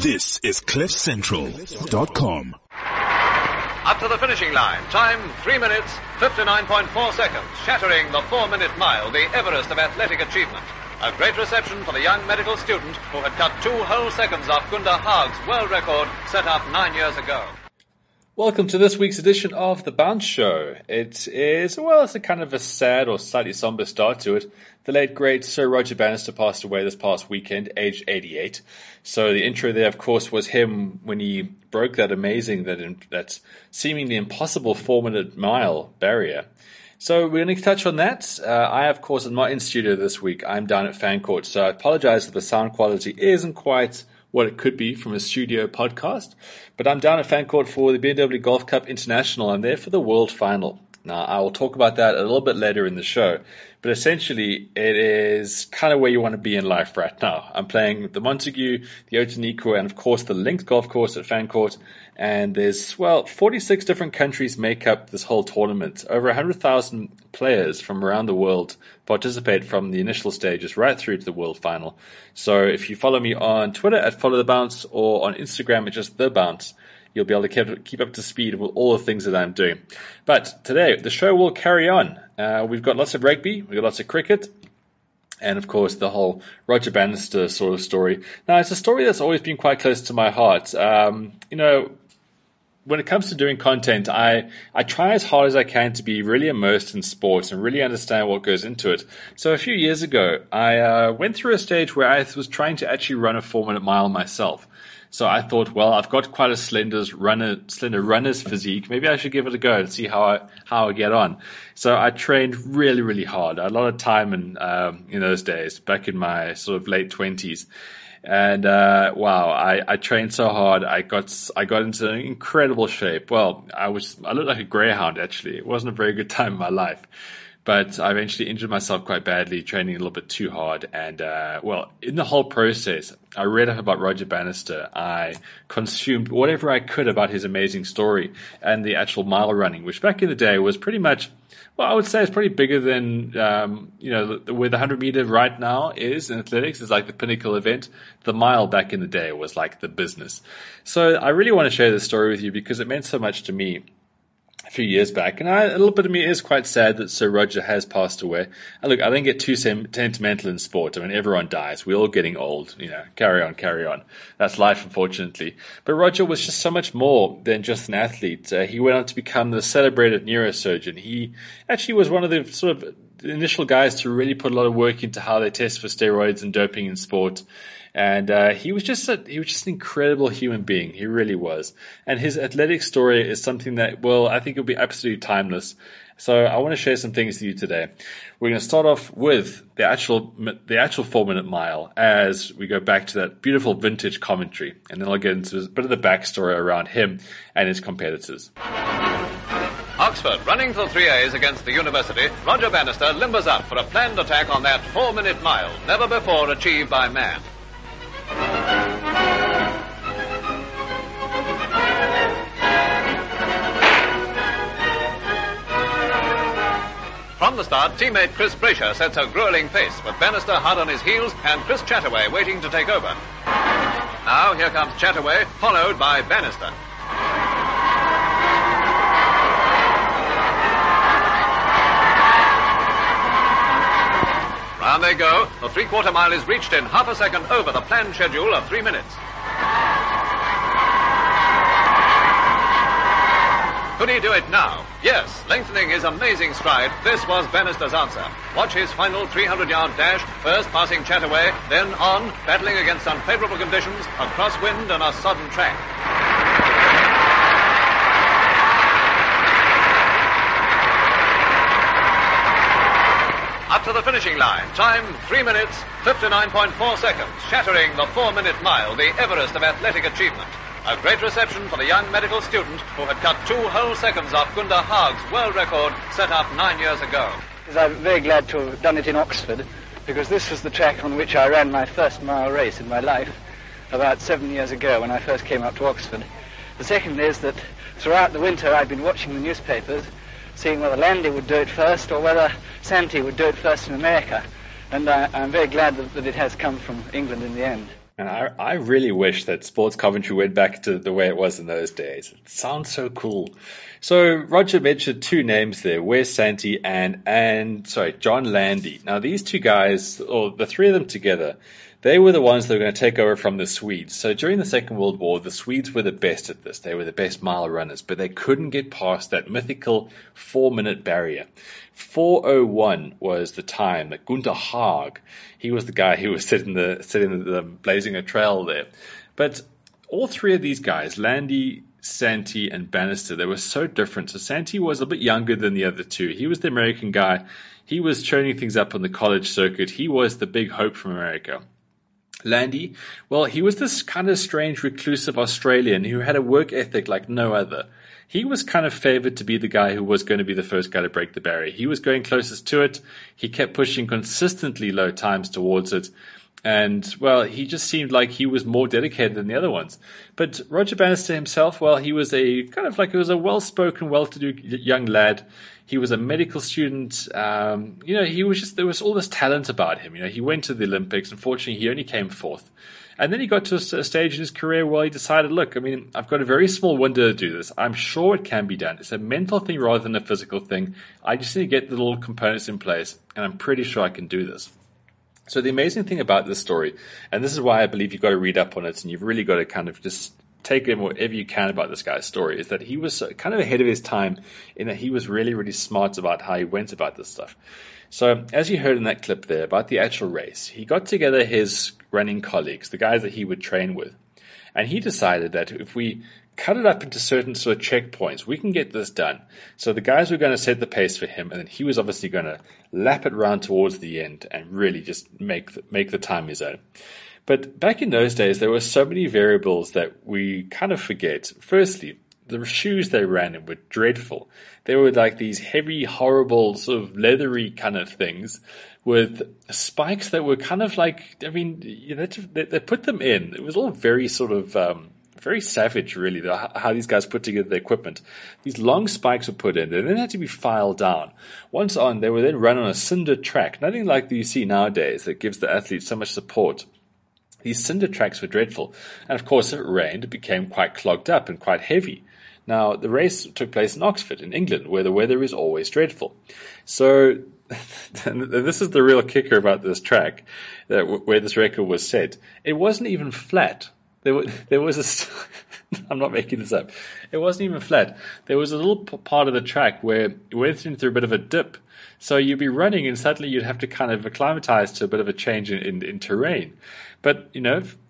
This is CliffCentral.com. Up to the finishing line. Time, 3 minutes, 59.4 seconds. Shattering the 4-minute mile, the Everest of athletic achievement. A great reception for the young medical student who had cut 2 whole seconds off Gunda Haag's world record set up 9 years ago. Welcome to this week's edition of The Bounce Show. It is, well, it's a kind of a sad or slightly somber start to it. The late, great Sir Roger Bannister passed away this past weekend, aged 88. So the intro there, of course, was him when he broke that amazing, that seemingly impossible 4-minute mile barrier. So we're going to touch on that. I, of course, am not in studio this week. I'm down at Fancourt, so I apologize if the sound quality isn't quite what it could be from a studio podcast. But I'm down at Fancourt for the BMW Golf Cup International. I'm there for the World Final. Now, I will talk about that a little bit later in the show. But essentially, it is kind of where you want to be in life right now. I'm playing the Montague, the Otaniqua, and of course the Links golf course at Fancourt. And there's, well, 46 different countries make up this whole tournament. Over 100,000 players from around the world participate from the initial stages right through to the World Final. So if you follow me on Twitter at FollowTheBounce or on Instagram at just TheBounce, you'll be able to keep up to speed with all the things that I'm doing. But today, the show will carry on. We've got lots of rugby, we've got lots of cricket, and of course the whole Roger Bannister sort of story. Now, it's a story that's always been quite close to my heart. When it comes to doing content, I try as hard as I can to be really immersed in sports and really understand what goes into it. So a few years ago, I went through a stage where I was trying to actually run a 4-minute mile myself. So I thought, well, I've got quite a slender runner's physique. Maybe I should give it a go and see how I get on. So I trained really, really hard. I had a lot of time in those days, back in my sort of late 20s. And wow, I trained so hard. I got into an incredible shape. Well, I looked like a greyhound, actually. It wasn't a very good time in my life. But I eventually injured myself quite badly, training a little bit too hard. And, in the whole process, I read up about Roger Bannister. I consumed whatever I could about his amazing story and the actual mile running, which back in the day was pretty much, well, I would say it's probably bigger than, where the 100 meter right now is in athletics is like the pinnacle event. The mile back in the day was like the business. So I really want to share this story with you because it meant so much to me a few years back, and a little bit of me is quite sad that Sir Roger has passed away. And look, I don't get too sentimental in sport. I mean, everyone dies. We're all getting old. Carry on. That's life, unfortunately. But Roger was just so much more than just an athlete. He went on to become the celebrated neurosurgeon. He actually was one of the sort of initial guys to really put a lot of work into how they test for steroids and doping in sport. And he was just an incredible human being. He really was. And his athletic story is something that, well, I think it'll be absolutely timeless. So I want to share some things with you today. We're going to start off with the actual 4-minute mile as we go back to that beautiful vintage commentary. And then I'll get into a bit of the backstory around him and his competitors. Oxford running for the 3A's against the University, Roger Bannister limbers up for a planned attack on that 4-minute mile, never before achieved by man. From the start, teammate Chris Brasher sets a grueling pace, with Bannister hard on his heels and Chris Chataway waiting to take over. Now here comes Chataway, followed by Bannister. Round they go. The 3/4 mile is reached in half a second over the planned schedule of 3 minutes. Could he do it now? Yes, lengthening his amazing stride, this was Bannister's answer. Watch his final 300-yard dash, first passing Chataway, then on, battling against unfavourable conditions, a crosswind and a sodden track. Up to the finishing line, time 3 minutes, 59.4 seconds, shattering the 4-minute mile, the Everest of athletic achievement. A great reception for the young medical student who had cut 2 whole seconds off Gunda Haag's world record set up 9 years ago. I'm very glad to have done it in Oxford because this was the track on which I ran my first mile race in my life about 7 years ago when I first came up to Oxford. The second is that throughout the winter I'd been watching the newspapers, seeing whether Landy would do it first or whether Santee would do it first in America. And I'm very glad that it has come from England in the end. And I really wish that Sports Coventry went back to the way it was in those days. It sounds so cool. So Roger mentioned two names there, Wes Santee and John Landy. Now these two guys, or the three of them together, they were the ones that were going to take over from the Swedes. So during the Second World War, the Swedes were the best at this. They were the best mile runners, but they couldn't get past that mythical 4-minute barrier. 4:01 was the time that Gunther Haag, he was the guy who was sitting blazing a trail there. But all three of these guys, Landy, Santee and Bannister, they were so different. So Santee was a bit younger than the other two. He was the American guy. He was churning things up on the college circuit. He was the big hope from America. Landy, well, he was this kind of strange, reclusive Australian who had a work ethic like no other. He was kind of favored to be the guy who was going to be the first guy to break the barrier. He was going closest to it. He kept pushing consistently low times towards it. And, well, he just seemed like he was more dedicated than the other ones. But Roger Bannister himself, well, he was a well-spoken, well-to-do young lad. He was a medical student. There was all this talent about him. He went to the Olympics. Unfortunately, he only came fourth. And then he got to a stage in his career where he decided, look, I mean, I've got a very small window to do this. I'm sure it can be done. It's a mental thing rather than a physical thing. I just need to get the little components in place, and I'm pretty sure I can do this. So the amazing thing about this story, and this is why I believe you've got to read up on it and you've really got to kind of just take in whatever you can about this guy's story, is that he was kind of ahead of his time in that he was really, really smart about how he went about this stuff. So as you heard in that clip there about the actual race, he got together his running colleagues, the guys that he would train with, and he decided that if we cut it up into certain sort of checkpoints, we can get this done. So the guys were going to set the pace for him, and then he was obviously going to lap it round towards the end and really just make the time his own. But back in those days, there were so many variables that we kind of forget. Firstly, the shoes they ran in were dreadful. They were like these heavy, horrible, sort of leathery kind of things with spikes that were kind of like, I mean, they put them in. It was all very sort of... very savage, really, how these guys put together the equipment. These long spikes were put in. They then had to be filed down. Once on, they were then run on a cinder track. Nothing like you see nowadays that gives the athletes so much support. These cinder tracks were dreadful. And, of course, if it rained, it became quite clogged up and quite heavy. Now, the race took place in Oxford, in England, where the weather is always dreadful. So this is the real kicker about this track, where this record was set. It wasn't even flat. I'm not making this up. It wasn't even flat. There was a little part of the track where it went into a bit of a dip. So you'd be running and suddenly you'd have to kind of acclimatize to a bit of a change in terrain. But,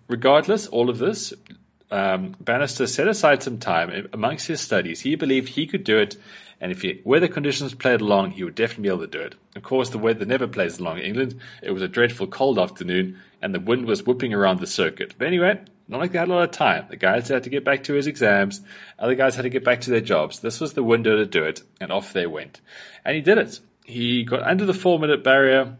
regardless, all of this, Bannister set aside some time amongst his studies. He believed he could do it. And if weather conditions played along, he would definitely be able to do it. Of course, the weather never plays along in England. It was a dreadful cold afternoon and the wind was whipping around the circuit. But anyway, not like they had a lot of time. The guys had to get back to his exams. Other guys had to get back to their jobs. This was the window to do it, and off they went. And he did it. He got under the 4-minute barrier.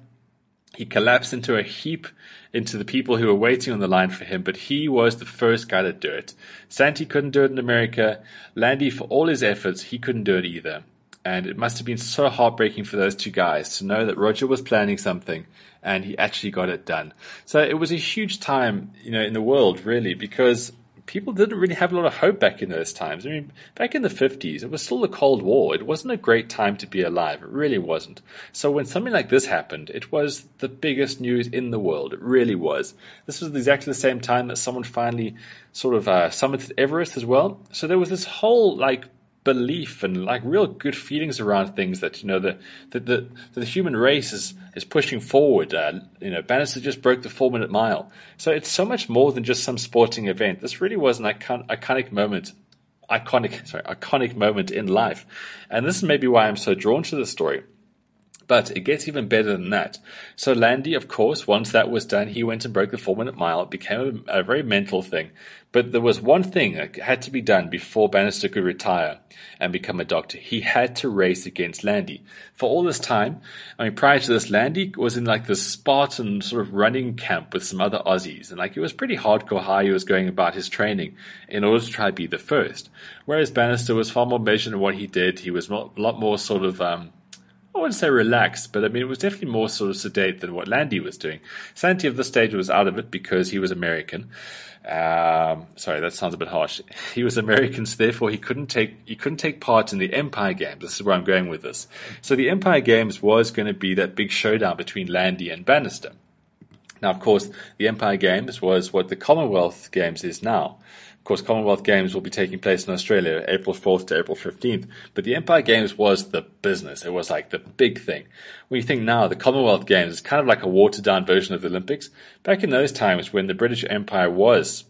He collapsed into a heap into the people who were waiting on the line for him, but he was the first guy to do it. Santee couldn't do it in America. Landy, for all his efforts, he couldn't do it either. And it must have been so heartbreaking for those two guys to know that Roger was planning something and he actually got it done. So it was a huge time, in the world, really, because people didn't really have a lot of hope back in those times. I mean, back in the 50s, it was still the Cold War. It wasn't a great time to be alive. It really wasn't. So when something like this happened, it was the biggest news in the world. It really was. This was exactly the same time that someone finally sort of summited Everest as well. So there was this whole, belief and real good feelings around things that the human race is pushing forward. Bannister just broke the 4-minute mile, so it's so much more than just some sporting event. This really was an iconic moment in life, and this is maybe why I'm so drawn to this story. But it gets even better than that. So Landy, of course, once that was done, he went and broke the 4-minute mile. It became a very mental thing. But there was one thing that had to be done before Bannister could retire and become a doctor. He had to race against Landy. For all this time, prior to this, Landy was in this Spartan sort of running camp with some other Aussies. And it was pretty hardcore how he was going about his training in order to try to be the first. Whereas Bannister was far more measured in what he did. He was a lot more sort of... I wouldn't say relaxed, but I mean, it was definitely more sort of sedate than what Landy was doing. Santee at this stage was out of it because he was American. Sorry, that sounds a bit harsh. He was American, so therefore he couldn't take part in the Empire Games. This is where I'm going with this. So the Empire Games was going to be that big showdown between Landy and Bannister. Now, of course, the Empire Games was what the Commonwealth Games is now. Of course, Commonwealth Games will be taking place in Australia, April 4th to April 15th. But the Empire Games was the business. It was like the big thing. When you think now, the Commonwealth Games is kind of like a watered-down version of the Olympics. Back in those times when the British Empire was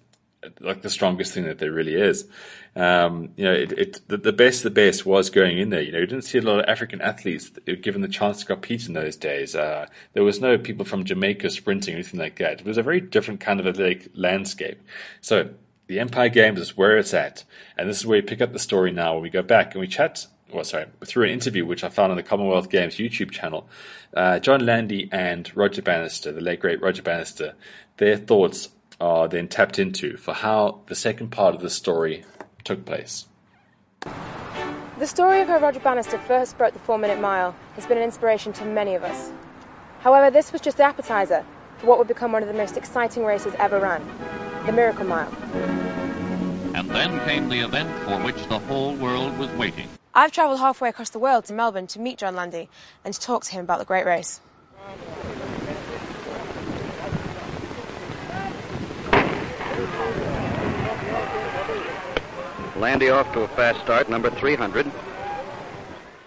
like the strongest thing that there really is, the best was going in there. You know, you didn't see a lot of African athletes given the chance to compete in those days. There was no people from Jamaica sprinting or anything like that. It was a very different kind of athletic landscape. So the Empire Games is where it's at, and this is where we pick up the story now when we go back and we chat, through an interview which I found on the Commonwealth Games YouTube channel, John Landy and Roger Bannister, the late great Roger Bannister, their thoughts are then tapped into for how the second part of the story took place. The story of how Roger Bannister first broke the 4-minute mile has been an inspiration to many of us. However, this was just the appetizer for what would become one of the most exciting races ever ran, the Miracle Mile. And then came the event for which the whole world was waiting. I've travelled halfway across the world to Melbourne to meet John Landy and to talk to him about the great race. Landy off to a fast start, number 300.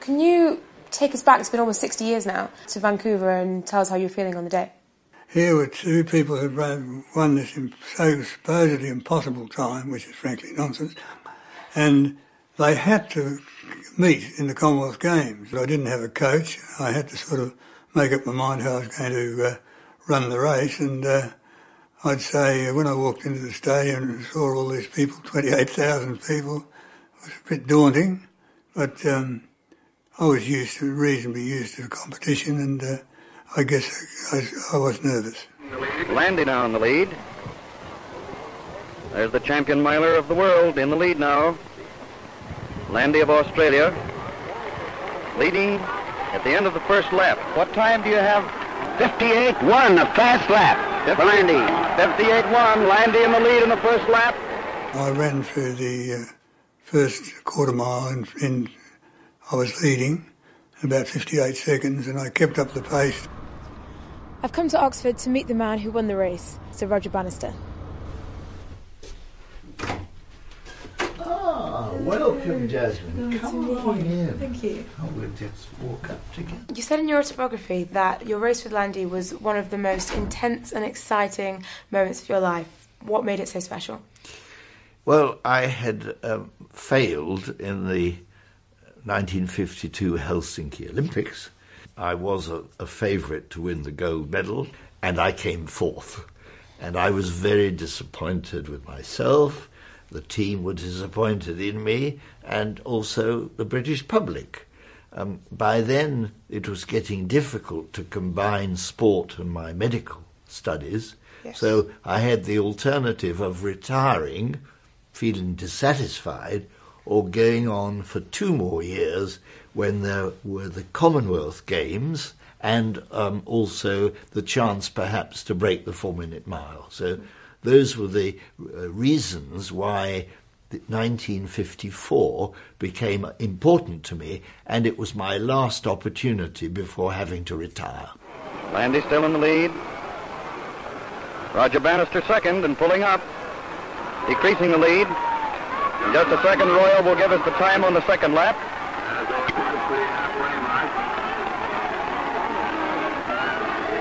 Can you take us back, it's been almost 60 years now, to Vancouver and tell us how you were feeling on the day? Here were two people who won this so supposedly impossible time, which is frankly nonsense, and they had to meet in the Commonwealth Games. I didn't have a coach. I had to sort of make up my mind how I was going to run the race, and I'd say when I walked into the stadium and saw all these people, 28,000 people, it was a bit daunting, but I was reasonably used to competition, and I guess I was nervous. Landy now in the lead. There's the champion miler of the world in the lead now. Landy of Australia, leading at the end of the first lap. What time do you have? 58-1, a fast lap for Landy. 58-1, Landy in the lead in the first lap. I ran through the first quarter mile and I was leading about 58 seconds, and I kept up the pace. I've come to Oxford to meet the man who won the race, Sir Roger Bannister. Ah, welcome, Jasmine. Nice Come on in. Thank you. Oh, we'll just walk up together. You said in your autobiography that your race with Landy was one of the most intense and exciting moments of your life. What made it so special? Well, I had failed in the 1952 Helsinki Olympics. I was a favourite to win the gold medal, and I came fourth. And I was very disappointed with myself, the team were disappointed in me, and also the British public. By then it was getting difficult to combine sport and my medical studies, yes. So I had the alternative of retiring, feeling dissatisfied, or going on for 2 more years when there were the Commonwealth Games and also the chance perhaps to break the 4-minute mile. So those were the reasons why 1954 became important to me, and it was my last opportunity before having to retire. Landy still in the lead. Roger Bannister second and pulling up, decreasing the lead. In just a second, Royal will give us the time on the second lap.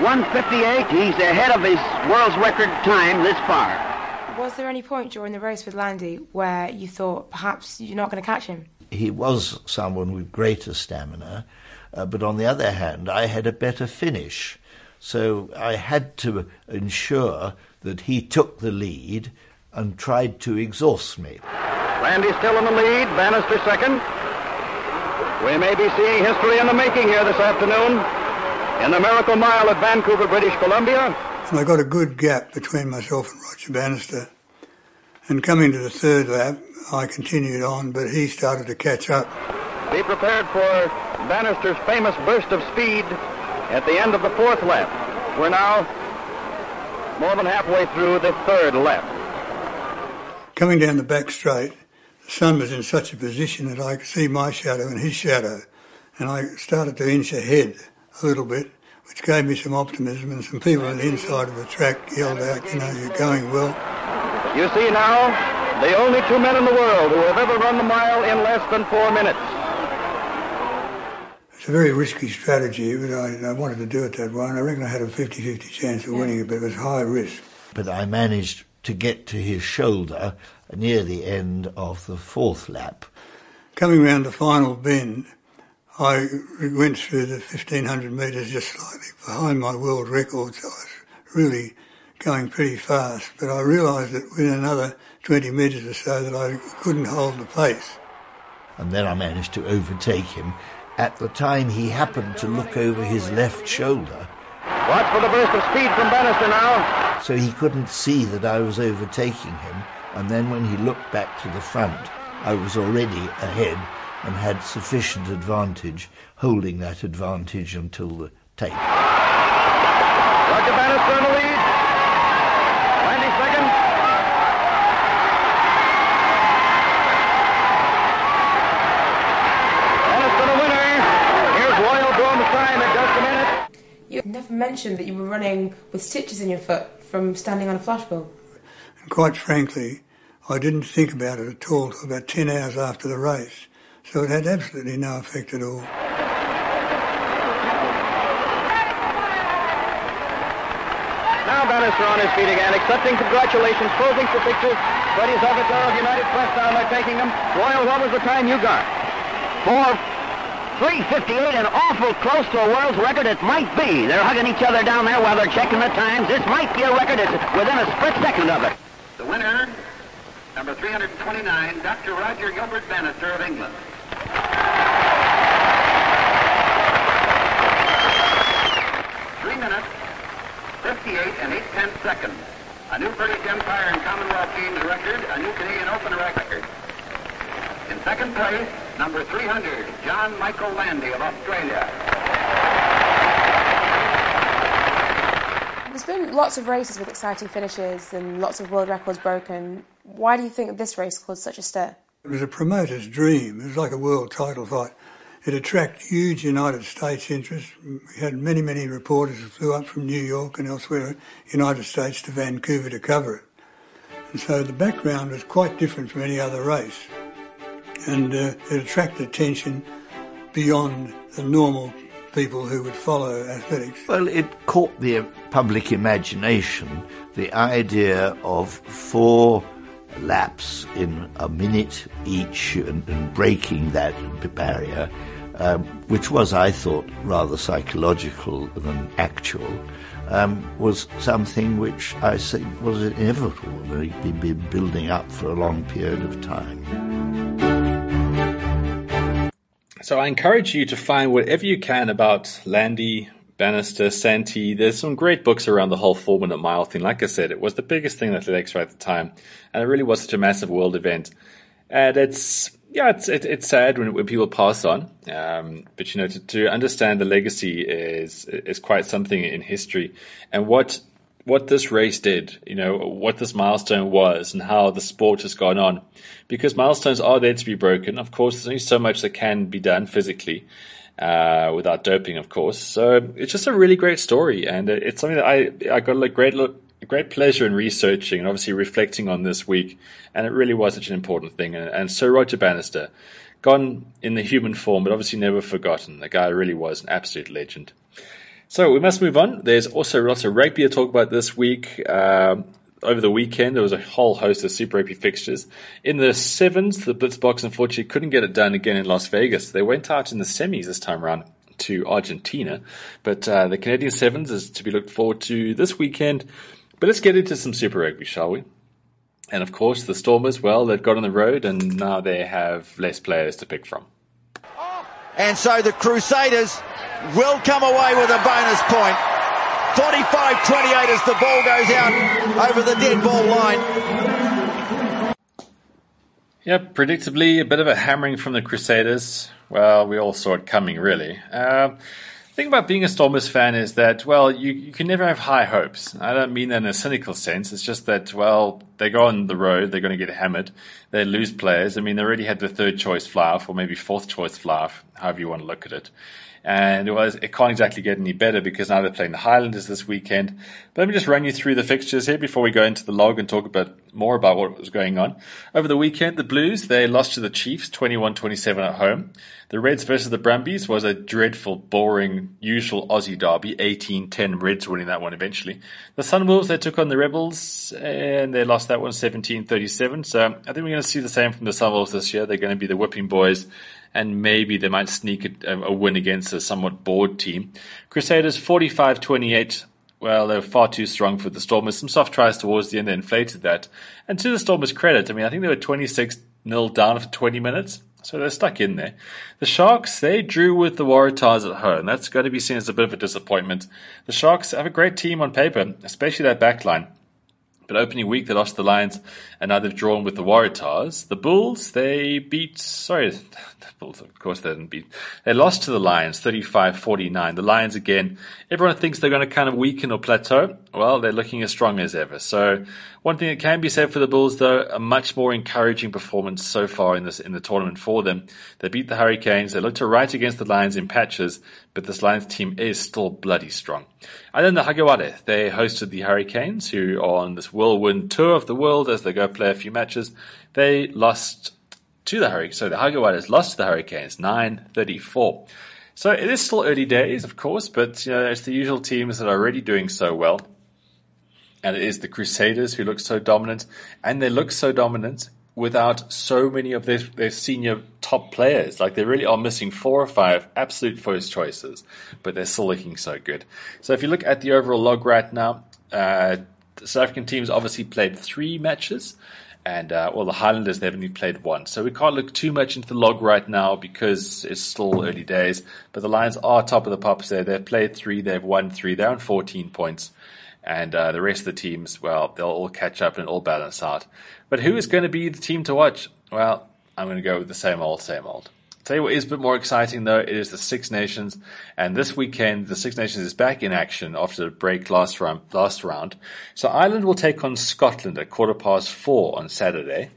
$1:58, he's ahead of his world's record time this far. Was there any point during the race with Landy where you thought perhaps you're not going to catch him? He was someone with greater stamina, but on the other hand, I had a better finish. So I had to ensure that he took the lead and tried to exhaust me. Landy still in the lead, Bannister second. We may be seeing history in the making here this afternoon in the Miracle Mile at Vancouver, British Columbia. And I got a good gap between myself and Roger Bannister. And coming to the third lap, I continued on, but he started to catch up. Be prepared for Bannister's famous burst of speed at the end of the fourth lap. We're now more than halfway through the third lap. Coming down the back straight, the sun was in such a position that I could see my shadow and his shadow, and I started to inch ahead a little bit, which gave me some optimism, and some people on the inside of the track yelled out, you know, you're going well. You see now, the only two men in the world who have ever run the mile in less than 4 minutes. It's a very risky strategy, but I wanted to do it that way, and I reckon I had a 50-50 chance of winning it, but it was high risk. But I managed to get to his shoulder near the end of the fourth lap. Coming round the final bend, I went through the 1,500 metres just slightly behind my world records. I was really going pretty fast, but I realised that within another 20 metres or so that I couldn't hold the pace. And then I managed to overtake him. At the time, he happened to look over his left shoulder. Watch for the burst of speed from Bannister now. So he couldn't see that I was overtaking him, and then when he looked back to the front, I was already ahead and had sufficient advantage, holding that advantage until the tape. Roger Bannister in the lead. Landy second. Bannister the winner. Here's Royal Brown sign in just a minute. You never mentioned that you were running with stitches in your foot from standing on a flashbulb. And quite frankly, I didn't think about it at all until about 10 hours after the race. So it had absolutely no effect at all. Now Bannister on his feet again, accepting congratulations, posing for pictures. Buddies of it are of United Press down by taking them. Royal, what was the time you got? 4:3:58, and awful close to a world's record it might be. They're hugging each other down there while they're checking the times. This might be a record. It's within a split second of it. The winner, number 329, Dr. Roger Gilbert Bannister of England. Minutes, 58 and 8/10 seconds. A new British Empire and Commonwealth Games record, a new Canadian Open record. In second place, number 300, John Michael Landy of Australia. There's been lots of races with exciting finishes and lots of world records broken. Why do you think this race caused such a stir? It was a promoter's dream. It was like a world title fight. It attracted huge United States interest. We had many, many reporters who flew up from New York and elsewhere, United States to Vancouver to cover it. And so the background was quite different from any other race. And it attracted attention beyond the normal people who would follow athletics. Well, it caught the public imagination, the idea of 4 laps in a minute each and breaking that barrier, which was, I thought, rather psychological than actual, was something which I think was inevitable. They'd been building up for a long period of time. So I encourage you to find whatever you can about Landy, Bannister, Santee. There's some great books around the whole 4-minute mile thing. Like I said, it was the biggest thing in athletics right at the time, and it really was such a massive world event. And it's sad when people pass on, but you know, to understand the legacy is quite something in history, and what this race did, you know, what this milestone was, and how the sport has gone on, because milestones are there to be broken. Of course, there's only so much that can be done physically, without doping, of course. So it's just a really great story, and it's something that I got a great pleasure in researching and obviously reflecting on this week, and it really was such an important thing. And Sir Roger Bannister, gone in the human form, but obviously never forgotten. The guy really was an absolute legend. So we must move on. There's also lots of rugby to talk about this week. Over the weekend, there was a whole host of Super Rugby fixtures. In the sevens, the Blitzbox unfortunately couldn't get it done again in Las Vegas. They went out in the semis this time around to Argentina. But the Canadian sevens is to be looked forward to this weekend. But let's get into some Super Rugby, shall we? And of course, the Stormers, well, they've got on the road and now they have less players to pick from. And so the Crusaders will come away with a bonus point. 45-28 as the ball goes out over the dead ball line. Yeah, predictably, a bit of a hammering from the Crusaders. Well, we all saw it coming, really. The thing about being a Stormers fan is that, well, you can never have high hopes. I don't mean that in a cynical sense. It's just that, well, they go on the road, they're going to get hammered, they lose players. I mean, they already had the third-choice fly-off, or maybe fourth-choice fly-off, however you want to look at it. And it can't exactly get any better because now they're playing the Highlanders this weekend. But let me just run you through the fixtures here before we go into the log and talk more about what was going on. Over the weekend, the Blues, they lost to the Chiefs 21-27 at home. The Reds versus the Brumbies was a dreadful, boring, usual Aussie derby, 18-10, Reds winning that one eventually. The Sunwolves, they took on the Rebels, and they lost that one 17-37. So I think we're going to see the same from the Sunwolves this year. They're going to be the whipping boys. And maybe they might sneak a win against a somewhat bored team. Crusaders, 45-28. Well, they were far too strong for the Stormers. Some soft tries towards the end, they inflated that. And to the Stormers' credit, I mean, I think they were 26-0 down for 20 minutes. So they're stuck in there. The Sharks, they drew with the Waratahs at home. That's going to be seen as a bit of a disappointment. The Sharks have a great team on paper, especially that back line. But opening week, they lost the Lions, and now they've drawn with the Waratahs. The Bulls, They lost to the Lions, 35-49. The Lions, again, everyone thinks they're going to kind of weaken or plateau. Well, they're looking as strong as ever. So one thing that can be said for the Bulls, though, a much more encouraging performance so far in the tournament for them. They beat the Hurricanes. They looked to right against the Lions in patches, but this Lions team is still bloody strong. And then the Hagawade, they hosted the Hurricanes, who are on this whirlwind tour of the world as they go play a few matches. They lost to the Hurricanes. So the Hagawadas lost to the Hurricanes, 9-34. So it is still early days, of course, but you know, it's the usual teams that are already doing so well. And it is the Crusaders who look so dominant, and they look so dominant without so many of their senior top players. Like, they really are missing 4 or 5 absolute first choices, but they're still looking so good. So if you look at the overall log right now, the South African teams obviously played 3 matches, and the Highlanders, they've only played 1. So we can't look too much into the log right now because it's still early days. But the Lions are top of the pops there. They've played 3, they've won 3, they're on 14 points. And the rest of the teams, well, they'll all catch up and all balance out. But who is going to be the team to watch? Well, I'm going to go with the same old, same old. Tell you what is a bit more exciting, though, it is the Six Nations. And this weekend, the Six Nations is back in action after the break last round. So Ireland will take on Scotland at 4:15 on Saturday.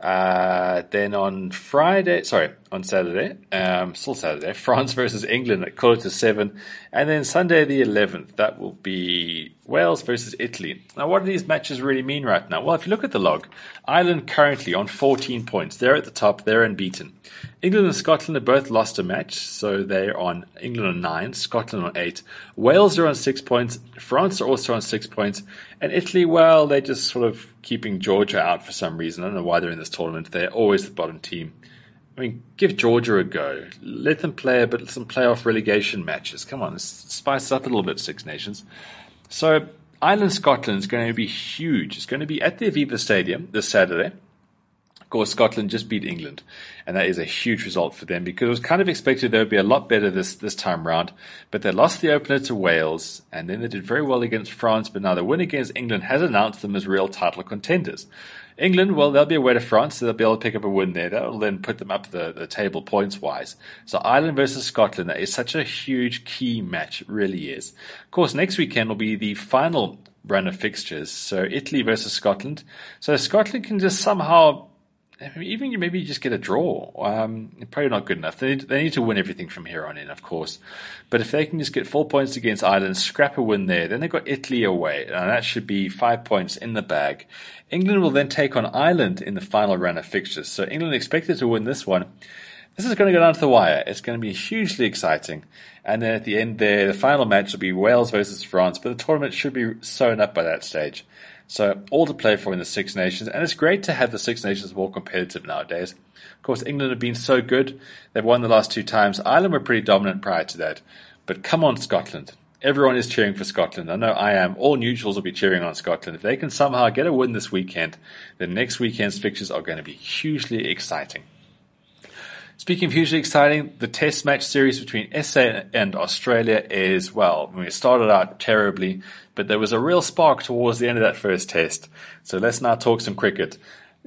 Then on Saturday, France versus England at 6:45. And then Sunday the 11th, that will be Wales versus Italy. Now, what do these matches really mean right now? Well, if you look at the log, Ireland currently on 14 points. They're at the top. They're unbeaten. England and Scotland have both lost a match. So they're England on 9, Scotland on 8. Wales are on 6 points. France are also on 6 points. And Italy, well, they're just sort of keeping Georgia out for some reason. I don't know why they're in this tournament. They're always the bottom team. I mean, give Georgia a go. Let them play some playoff relegation matches. Come on, spice it up a little bit, Six Nations. So Ireland, Scotland is going to be huge. It's going to be at the Aviva Stadium this Saturday. Of course, Scotland just beat England, and that is a huge result for them because it was kind of expected they would be a lot better this time round, but they lost the opener to Wales, and then they did very well against France, but now the win against England has announced them as real title contenders. England, well, they'll be away to France, so they'll be able to pick up a win there. That'll then put them up the table points-wise. So Ireland versus Scotland, that is such a huge key match, it really is. Of course, next weekend will be the final run of fixtures, so Italy versus Scotland. So Scotland can just somehow, even maybe you just get a draw. Probably not good enough. They need to win everything from here on in, of course. But if they can just get 4 points against Ireland, scrap a win there, then they've got Italy away, and that should be 5 points in the bag. England will then take on Ireland in the final round of fixtures. So England expected to win this one. This is going to go down to the wire. It's going to be hugely exciting. And then at the end there, the final match will be Wales versus France, but the tournament should be sewn up by that stage. So all to play for in the Six Nations, and it's great to have the Six Nations more competitive nowadays. Of course, England have been so good. They've won the last 2 times. Ireland were pretty dominant prior to that. But come on, Scotland. Everyone is cheering for Scotland. I know I am. All neutrals will be cheering on Scotland. If they can somehow get a win this weekend, then next weekend's fixtures are going to be hugely exciting. Speaking of hugely exciting, the Test match series between SA and Australia is, well, it started out terribly, but there was a real spark towards the end of that first Test. So let's now talk some cricket.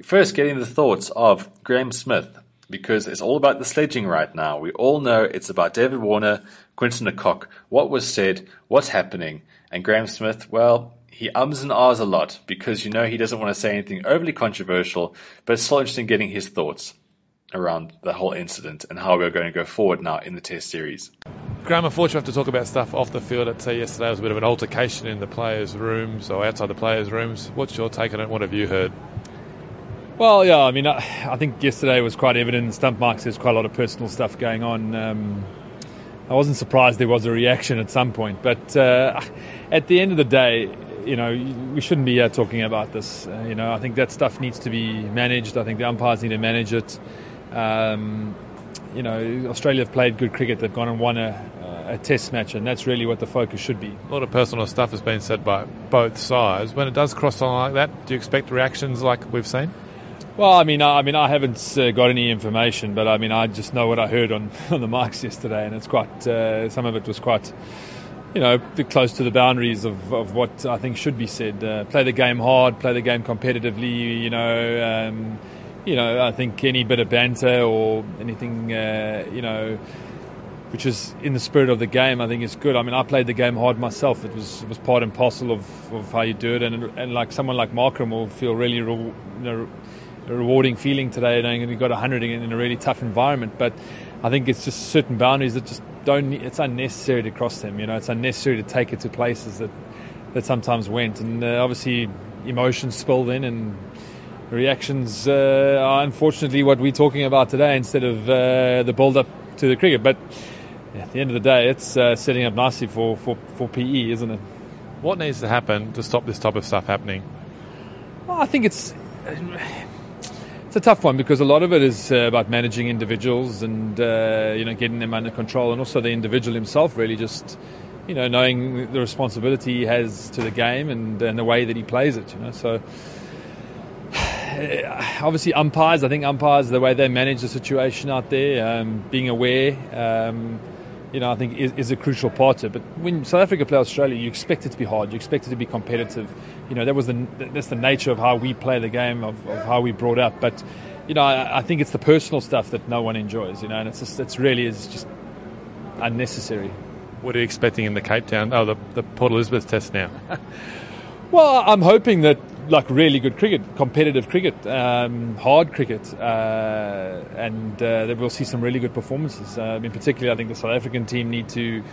First, getting the thoughts of Graham Smith, because it's all about the sledging right now. We all know it's about David Warner, Quinton de Kock, what was said, what's happening. And Graham Smith, well, he ums and ahs a lot because you know he doesn't want to say anything overly controversial, but it's still interesting getting his thoughts around the whole incident and how we're going to go forward now in the Test series. Graham, unfortunately, I have to talk about stuff off the field. I'd say yesterday was a bit of an altercation in the players' rooms or outside the players' rooms. What's your take on it? What have you heard? Well, yeah, I mean, I think yesterday was quite evident in the stump marks. There's quite a lot of personal stuff going on. I wasn't surprised there was a reaction at some point. But at the end of the day, you know, we shouldn't be here talking about this. You know, I think that stuff needs to be managed. I think the umpires need to manage it. You know, Australia have played good cricket. They've gone and won a test match, and that's really what the focus should be. A lot of personal stuff has been said by both sides. When it does cross on like that, do you expect reactions like we've seen? Well, I mean, I haven't got any information, but I mean, I just know what I heard on the mics yesterday, and it's quite some of it was quite, you know, close to the boundaries of what I think should be said. Play the game hard, play the game competitively. You know. You know, I think any bit of banter or anything, you know, which is in the spirit of the game, I think is good. I mean, I played the game hard myself. It was part and parcel of how you do it. And like someone like Markram will feel really rewarding feeling today, knowing that he got 100 in a really tough environment. But I think it's just certain boundaries that just don't. It's unnecessary to cross them. You know, it's unnecessary to take it to places that sometimes went. And obviously, emotions spilled in and. Reactions are unfortunately what we're talking about today instead of the build-up to the cricket. But at the end of the day, it's setting up nicely for PE, isn't it? What needs to happen to stop this type of stuff happening? Well, I think it's a tough one because a lot of it is about managing individuals and you know, getting them under control, and also the individual himself really just, you know, knowing the responsibility he has to the game and the way that he plays it. You know, so. Obviously umpires, I think umpires, the way they manage the situation out there, being aware, you know, I think is a crucial part of it. But when South Africa play Australia, you expect it to be hard, you expect it to be competitive. You know, that's the nature of how we play the game, of how we brought up. But, you know, I think it's the personal stuff that no one enjoys, you know, and it's really just unnecessary. What are you expecting in the Cape Town, the Port Elizabeth Test now? Well, I'm hoping that, like, really good cricket, competitive cricket, hard cricket, and that we'll see some really good performances. I mean, particularly, I think the South African team need to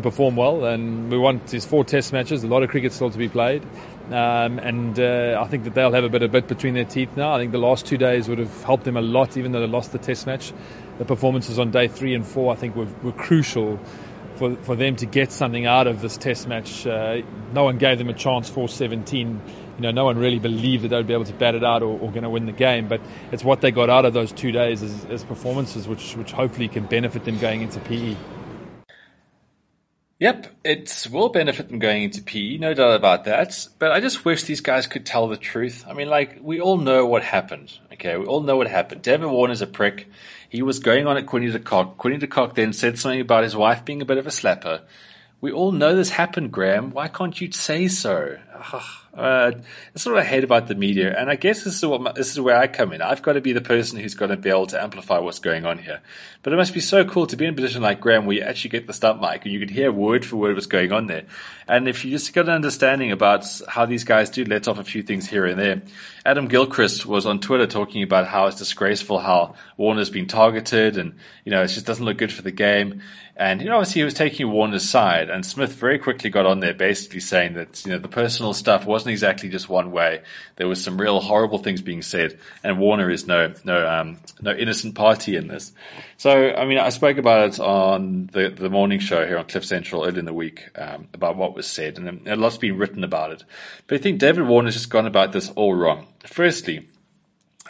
perform well, and we want these 4 Test matches. A lot of cricket still to be played, and I think that they'll have a bit between their teeth now. I think the last 2 days would have helped them a lot, even though they lost the Test match. The performances on day 3 and 4, I think, were crucial. For them to get something out of this Test match, no one gave them a chance. 4-17, you know, no one really believed that they'd be able to bat it out or going to win the game. But it's what they got out of those 2 days as performances, which hopefully can benefit them going into PE. Yep, it will benefit them going into PE, no doubt about that. But I just wish these guys could tell the truth. I mean, like, we all know what happened. Okay, we all know what happened. David Warner's a prick. He was going on at Quinton de Kock. Quinton de Kock then said something about his wife being a bit of a slapper. We all know this happened, Graham. Why can't you say so? That's what I hate about the media. And I guess this is where I come in. I've got to be the person who's got to be able to amplify what's going on here. But it must be so cool to be in a position like Graham where you actually get the stump mic and you can hear word for word what's going on there. And if you just got an understanding about how these guys do let off a few things here and there. Adam Gilchrist was on Twitter talking about how it's disgraceful how Warner's been targeted and, you know, it just doesn't look good for the game. And, you know, obviously he was taking Warner's side, and Smith very quickly got on there basically saying that, you know, the personal stuff wasn't exactly just one way. There was some real horrible things being said, and Warner is no innocent party in this. So, I mean, I spoke about it on the morning show here on Cliff Central earlier in the week, about what was said, and a lot's been written about it. But I think David Warner's just gone about this all wrong. Firstly,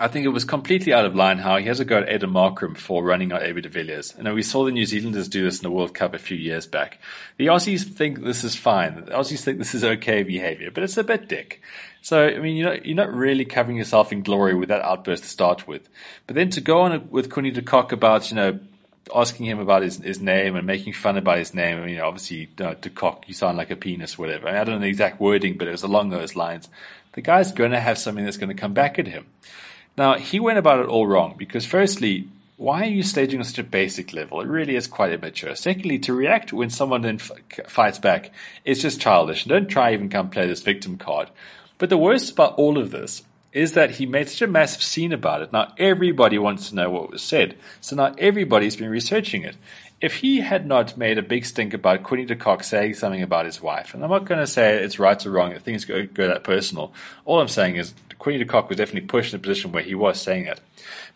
I think it was completely out of line how he has a go at Aidan Markram for running out Abbey de Villiers. And we saw the New Zealanders do this in the World Cup a few years back. The Aussies think this is fine. The Aussies think this is okay behaviour, but it's a bit dick. So, I mean, you're not really covering yourself in glory with that outburst to start with. But then to go on with Quinton de Kock about, you know, asking him about his name and making fun about his name. I mean, obviously, de Kock, you sound like a penis, whatever. I mean, I don't know the exact wording, but it was along those lines. the guy's going to have something that's going to come back at him. Now, he went about it all wrong because, firstly, why are you staging on such a basic level? It really is quite immature. Secondly, to react when someone then fights back is just childish. Don't try even come play this victim card. But the worst about all of this is that he made such a massive scene about it. Now everybody wants to know what was said. So now everybody's been researching it. If he had not made a big stink about Quinton de Kock saying something about his wife, and I'm not going to say it's right or wrong, that things go that personal. All I'm saying is Quinton de Kock was definitely pushed in a position where he was saying that.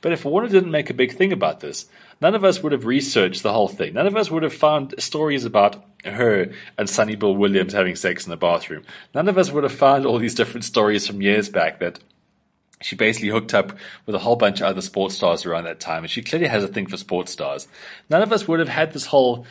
But if Warner didn't make a big thing about this, none of us would have researched the whole thing. None of us would have found stories about her and Sonny Bill Williams having sex in the bathroom. None of us would have found all these different stories from years back that she basically hooked up with a whole bunch of other sports stars around that time, and she clearly has a thing for sports stars. None of us would have had this whole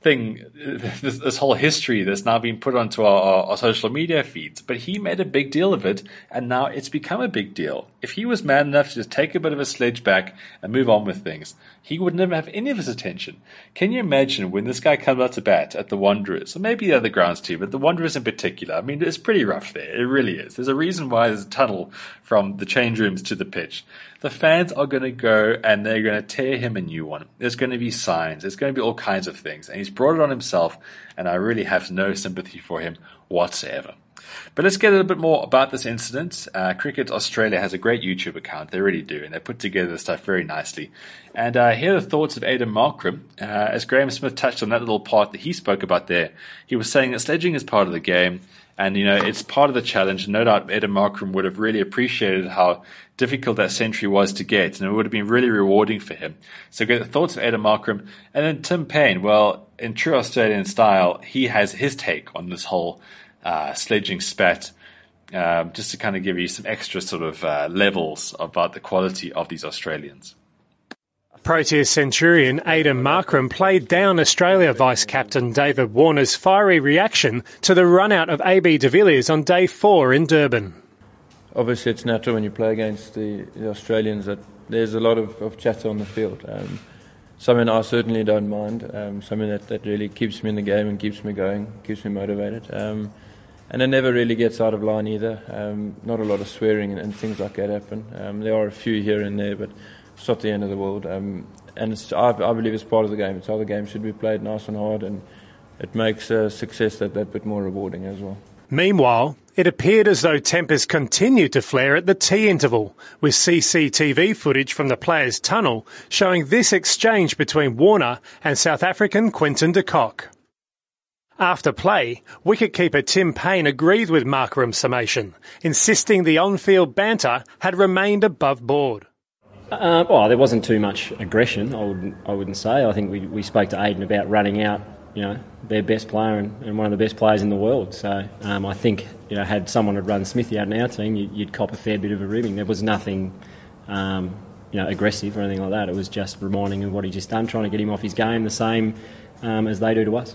thing, this whole history that's now been put onto our social media feeds. But he made a big deal of it, and now it's become a big deal. If he was man enough to just take a bit of a sledge back and move on with things, he would never have any of his attention. Can you imagine when this guy comes out to bat at the Wanderers, or maybe the other grounds too, but the Wanderers in particular? I mean, it's pretty rough there. It really is. There's a reason why there's a tunnel from the change rooms to the pitch. The fans are going to go and they're going to tear him a new one. There's going to be signs. There's going to be all kinds of things. And he's brought it on himself, and I really have no sympathy for him whatsoever. But let's get a little bit more about this incident. Cricket Australia has a great YouTube account. They really do, and they put together the stuff very nicely. And here are the thoughts of Aidan Markram. As Graham Smith touched on that little part that he spoke about there, he was saying that sledging is part of the game. And, you know, it's part of the challenge. No doubt Aidan Markram would have really appreciated how difficult that century was to get, and it would have been really rewarding for him. So get the thoughts of Aidan Markram. And then Tim Paine, well, in true Australian style, he has his take on this whole sledging spat, just to kind of give you some extra sort of levels about the quality of these Australians. Proteas Centurion Aidan Markram played down Australia vice-captain David Warner's fiery reaction to the run-out of AB de Villiers on day 4 in Durban. Obviously it's natural when you play against the Australians that there's a lot of chatter on the field. Something I certainly don't mind, something that really keeps me in the game and keeps me going, keeps me motivated. And it never really gets out of line either. Not a lot of swearing and things like that happen. There are a few here and there, but it's not the end of the world, and I believe it's part of the game. It's how the game should be played, nice and hard, and it makes success that bit more rewarding as well. Meanwhile, it appeared as though tempers continued to flare at the tea interval, with CCTV footage from the players' tunnel showing this exchange between Warner and South African Quinton de Kock. After play, wicketkeeper Tim Paine agreed with Markram's summation, insisting the on-field banter had remained above board. Well, there wasn't too much aggression, I wouldn't say. I think we spoke to Aidan about running out, you know, their best player and one of the best players in the world. So I think, you know, had someone had run Smithy out in our team, you'd cop a fair bit of a ribbing. There was nothing, you know, aggressive or anything like that. It was just reminding him what he just done, trying to get him off his game, the same as they do to us.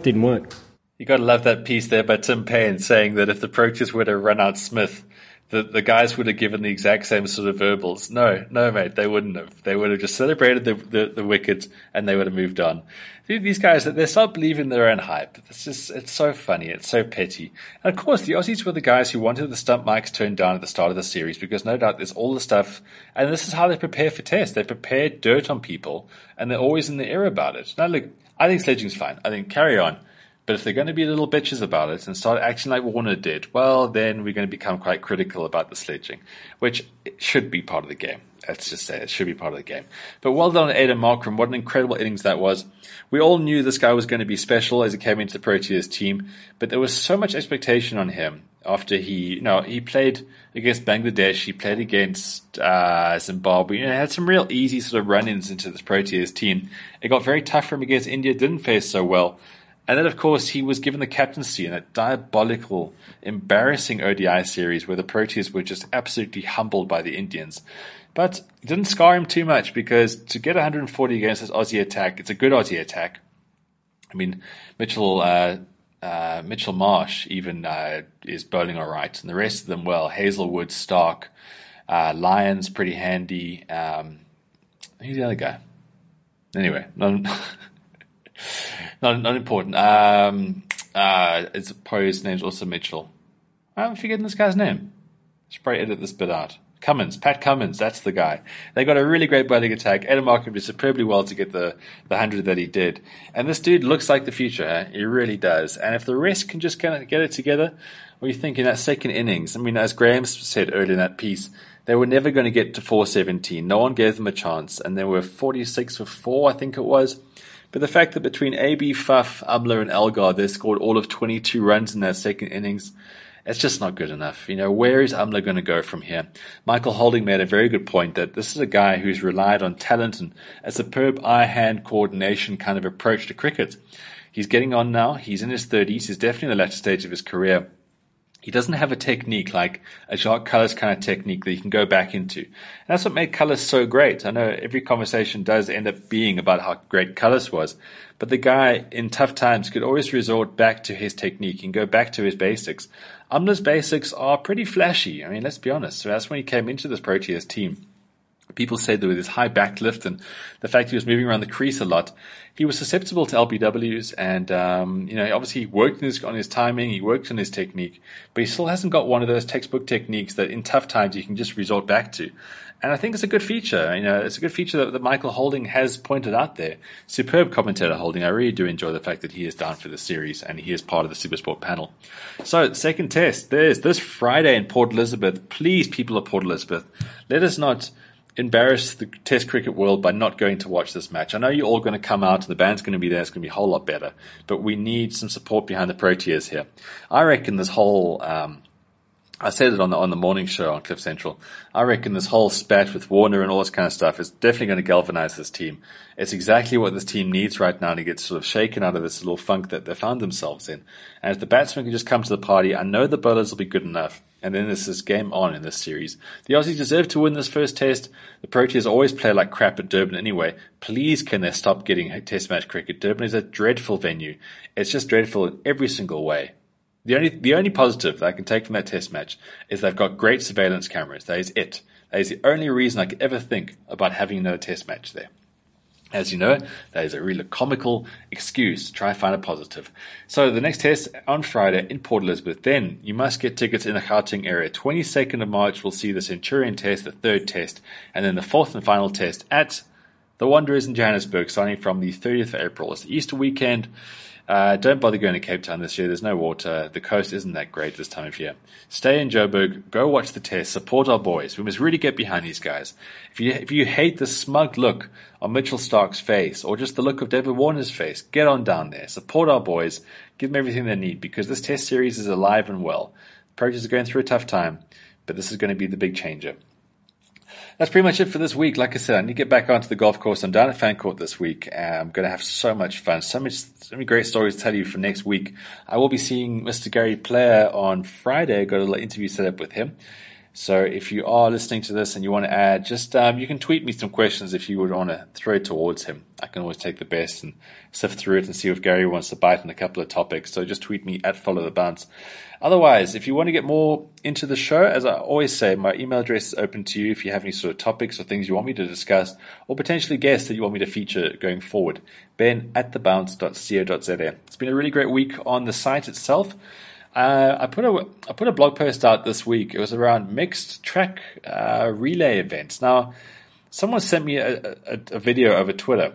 Didn't work. You got to love that piece there by Tim Paine saying that if the Proteas were to run out Smith, the guys would have given the exact same sort of verbals. No, mate, they wouldn't have. They would have just celebrated the wicket and they would have moved on. These guys, they start believing their own hype. It's so funny. It's so petty. And of course, the Aussies were the guys who wanted the stump mics turned down at the start of the series because no doubt there's all the stuff. And this is how they prepare for tests. They prepare dirt on people and they're always in the air about it. Now, look, I think sledging's fine. I think carry on. But if they're going to be little bitches about it and start acting like Warner did, well, then we're going to become quite critical about the sledging, which should be part of the game. Let's just say it should be part of the game. But well done, Aidan Markram. What an incredible innings that was. We all knew this guy was going to be special as he came into the Proteas team, but there was so much expectation on him after he played against Bangladesh, he played against Zimbabwe. You know, had some real easy sort of run-ins into this Proteas team. It got very tough for him against India, didn't fare so well. And then, of course, he was given the captaincy in that diabolical, embarrassing ODI series where the Proteas were just absolutely humbled by the Indians. But it didn't scar him too much because to get 140 against this Aussie attack, it's a good Aussie attack. I mean, Mitchell Marsh even is bowling all right, and the rest of them well. Hazelwood, Stark, Lions, pretty handy. Who's the other guy? Anyway, Not important. His name's also Mitchell. I'm forgetting this guy's name. Should probably edit this bit out. Cummins, Pat Cummins, that's the guy. They got a really great bowling attack. Aidan Markram did superbly well to get the 100 that he did. And this dude looks like the future, huh? He really does. And if the rest can just kind of get it together, what do you think in that second innings? I mean, as Graham said earlier in that piece, they were never going to get to 417. No one gave them a chance. And they were 46 for 4, I think it was. But the fact that between AB, Fuff, Umler and Elgar, they scored all of 22 runs in that second innings, it's just not good enough. You know, where is Umler going to go from here? Michael Holding made a very good point that this is a guy who's relied on talent and a superb eye-hand coordination kind of approach to cricket. He's getting on now. He's in his 30s. He's definitely in the latter stage of his career. He doesn't have a technique like a Jacques Kallis kind of technique that he can go back into. And that's what made Kallis so great. I know every conversation does end up being about how great Kallis was, but the guy in tough times could always resort back to his technique and go back to his basics. Umla's basics are pretty flashy. I mean, let's be honest. So that's when he came into this Proteas team. People said that with his high backlift and the fact he was moving around the crease a lot, he was susceptible to LBWs and, you know, obviously he worked on his timing, he worked on his technique, but he still hasn't got one of those textbook techniques that in tough times you can just resort back to. And I think it's a good feature. You know, it's a good feature that Michael Holding has pointed out there. Superb commentator Holding. I really do enjoy the fact that he is down for the series and he is part of the SuperSport panel. So, second test, there's this Friday in Port Elizabeth. Please, people of Port Elizabeth, let us not embarrass the Test cricket world by not going to watch this match. I know you're all going to come out, the band's going to be there, it's going to be a whole lot better, but we need some support behind the Proteas here. I reckon this whole, I said it on the morning show on Cliff Central, I reckon this whole spat with Warner and all this kind of stuff is definitely going to galvanize this team. It's exactly what this team needs right now to get sort of shaken out of this little funk that they found themselves in. And if the batsmen can just come to the party, I know the bowlers will be good enough. And then this is game on in this series. The Aussies deserve to win this first test. The Proteas always play like crap at Durban anyway. Please can they stop getting test match cricket? Durban is a dreadful venue. It's just dreadful in every single way. The only positive that I can take from that test match is they've got great surveillance cameras. That is it. That is the only reason I could ever think about having another test match there. As you know, that is a really comical excuse to try and find a positive. So the next test on Friday in Port Elizabeth. Then you must get tickets in the Gauteng area. 22nd of March we'll see the Centurion test, the third test, and then the fourth and final test at the Wanderers in Johannesburg, starting from the 30th of April. It's the Easter weekend. Don't bother going to Cape Town this year. There's no water. The coast isn't that great this time of year. Stay in Joburg. Go watch the test. Support our boys. We must really get behind these guys. If you hate the smug look on Mitchell Stark's face or just the look of David Warner's face, get on down there. Support our boys. Give them everything they need because this test series is alive and well. The Proteas are going through a tough time, but this is going to be the big changer. That's pretty much it for this week. Like I said, I need to get back onto the golf course. I'm down at Fancourt this week. I'm going to have so much fun. So many great stories to tell you for next week. I will be seeing Mr. Gary Player on Friday. I've got a little interview set up with him. So if you are listening to this and you want to add, just you can tweet me some questions if you would want to throw it towards him. I can always take the best and sift through it and see if Gary wants to bite on a couple of topics. So just tweet me at Follow the Bounce. Otherwise, if you want to get more into the show, as I always say, my email address is open to you if you have any sort of topics or things you want me to discuss or potentially guests that you want me to feature going forward. ben@thebounce.co.za. It's been a really great week on the site itself. I put a blog post out this week. It was around mixed track relay events. Now, someone sent me a video over Twitter.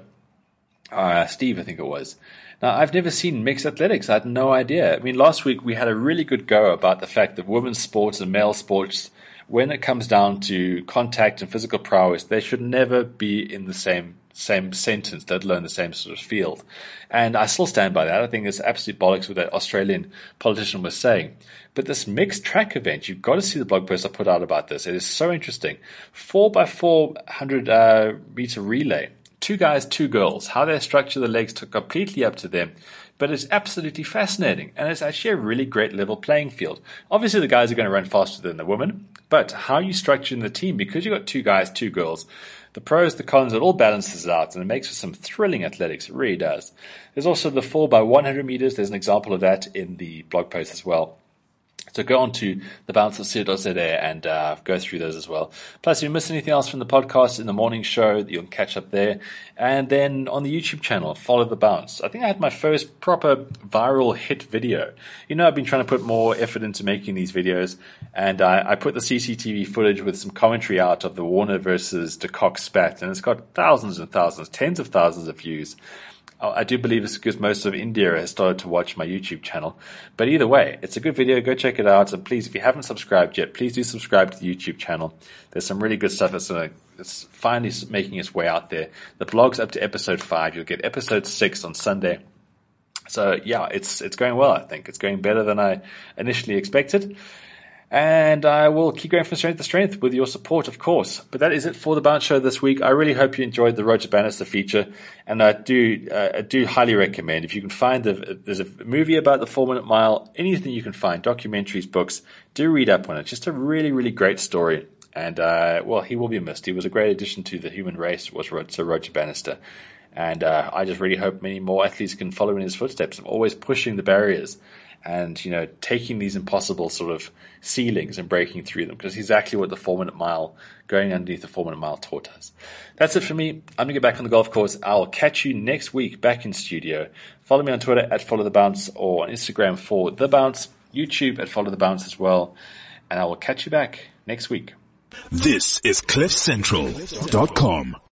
Steve, I think it was. Now, I've never seen mixed athletics. I had no idea. I mean, last week we had a really good go about the fact that women's sports and male sports, when it comes down to contact and physical prowess, they should never be in the same sentence, let alone the same sort of field. And I still stand by that. I think it's absolute bollocks what that Australian politician was saying. But this mixed track event, you've got to see the blog post I put out about this. It is so interesting. 4x400 meter relay. 2 guys, 2 girls. How they structure the legs took completely up to them. But it's absolutely fascinating. And it's actually a really great level playing field. Obviously, the guys are going to run faster than the women. But how you structure in the team, because you've got 2 guys, 2 girls, the pros, the cons, it all balances it out, and it makes for some thrilling athletics. It really does. There's also the 4x100 meters. There's an example of that in the blog post as well. So go on to thebounce.co.za and go through those as well. Plus, if you miss anything else from the podcast in the morning show, you can catch up there. And then on the YouTube channel, follow The Bounce. I think I had my first proper viral hit video. You know, I've been trying to put more effort into making these videos, and I put the CCTV footage with some commentary out of the Warner versus de Kock spat, and it's got thousands and thousands, tens of thousands of views. I do believe it's because most of India has started to watch my YouTube channel. But either way, it's a good video. Go check it out. And please, if you haven't subscribed yet, please do subscribe to the YouTube channel. There's some really good stuff that's finally making its way out there. The blog's up to episode 5. You'll get episode 6 on Sunday. So, yeah, it's going well, I think. It's going better than I initially expected. And I will keep going from strength to strength with your support, of course. But that is it for The Bounce Show this week. I really hope you enjoyed the Roger Bannister feature. And I do highly recommend, if you can find, there's a movie about the 4-Minute Mile, anything you can find, documentaries, books, do read up on it. Just a really, really great story. And, well, he will be missed. He was a great addition to the human race, was Sir Roger Bannister. And I just really hope many more athletes can follow in his footsteps of always pushing the barriers and, you know, taking these impossible sort of ceilings and breaking through them, because exactly what the 4-Minute Mile, going underneath the 4-Minute Mile, taught us. That's it for me. I'm going to get back on the golf course. I'll catch you next week back in studio. Follow me on Twitter at Follow The Bounce, or on Instagram for The Bounce, YouTube at Follow The Bounce as well. And I will catch you back next week. This is CliffCentral.com.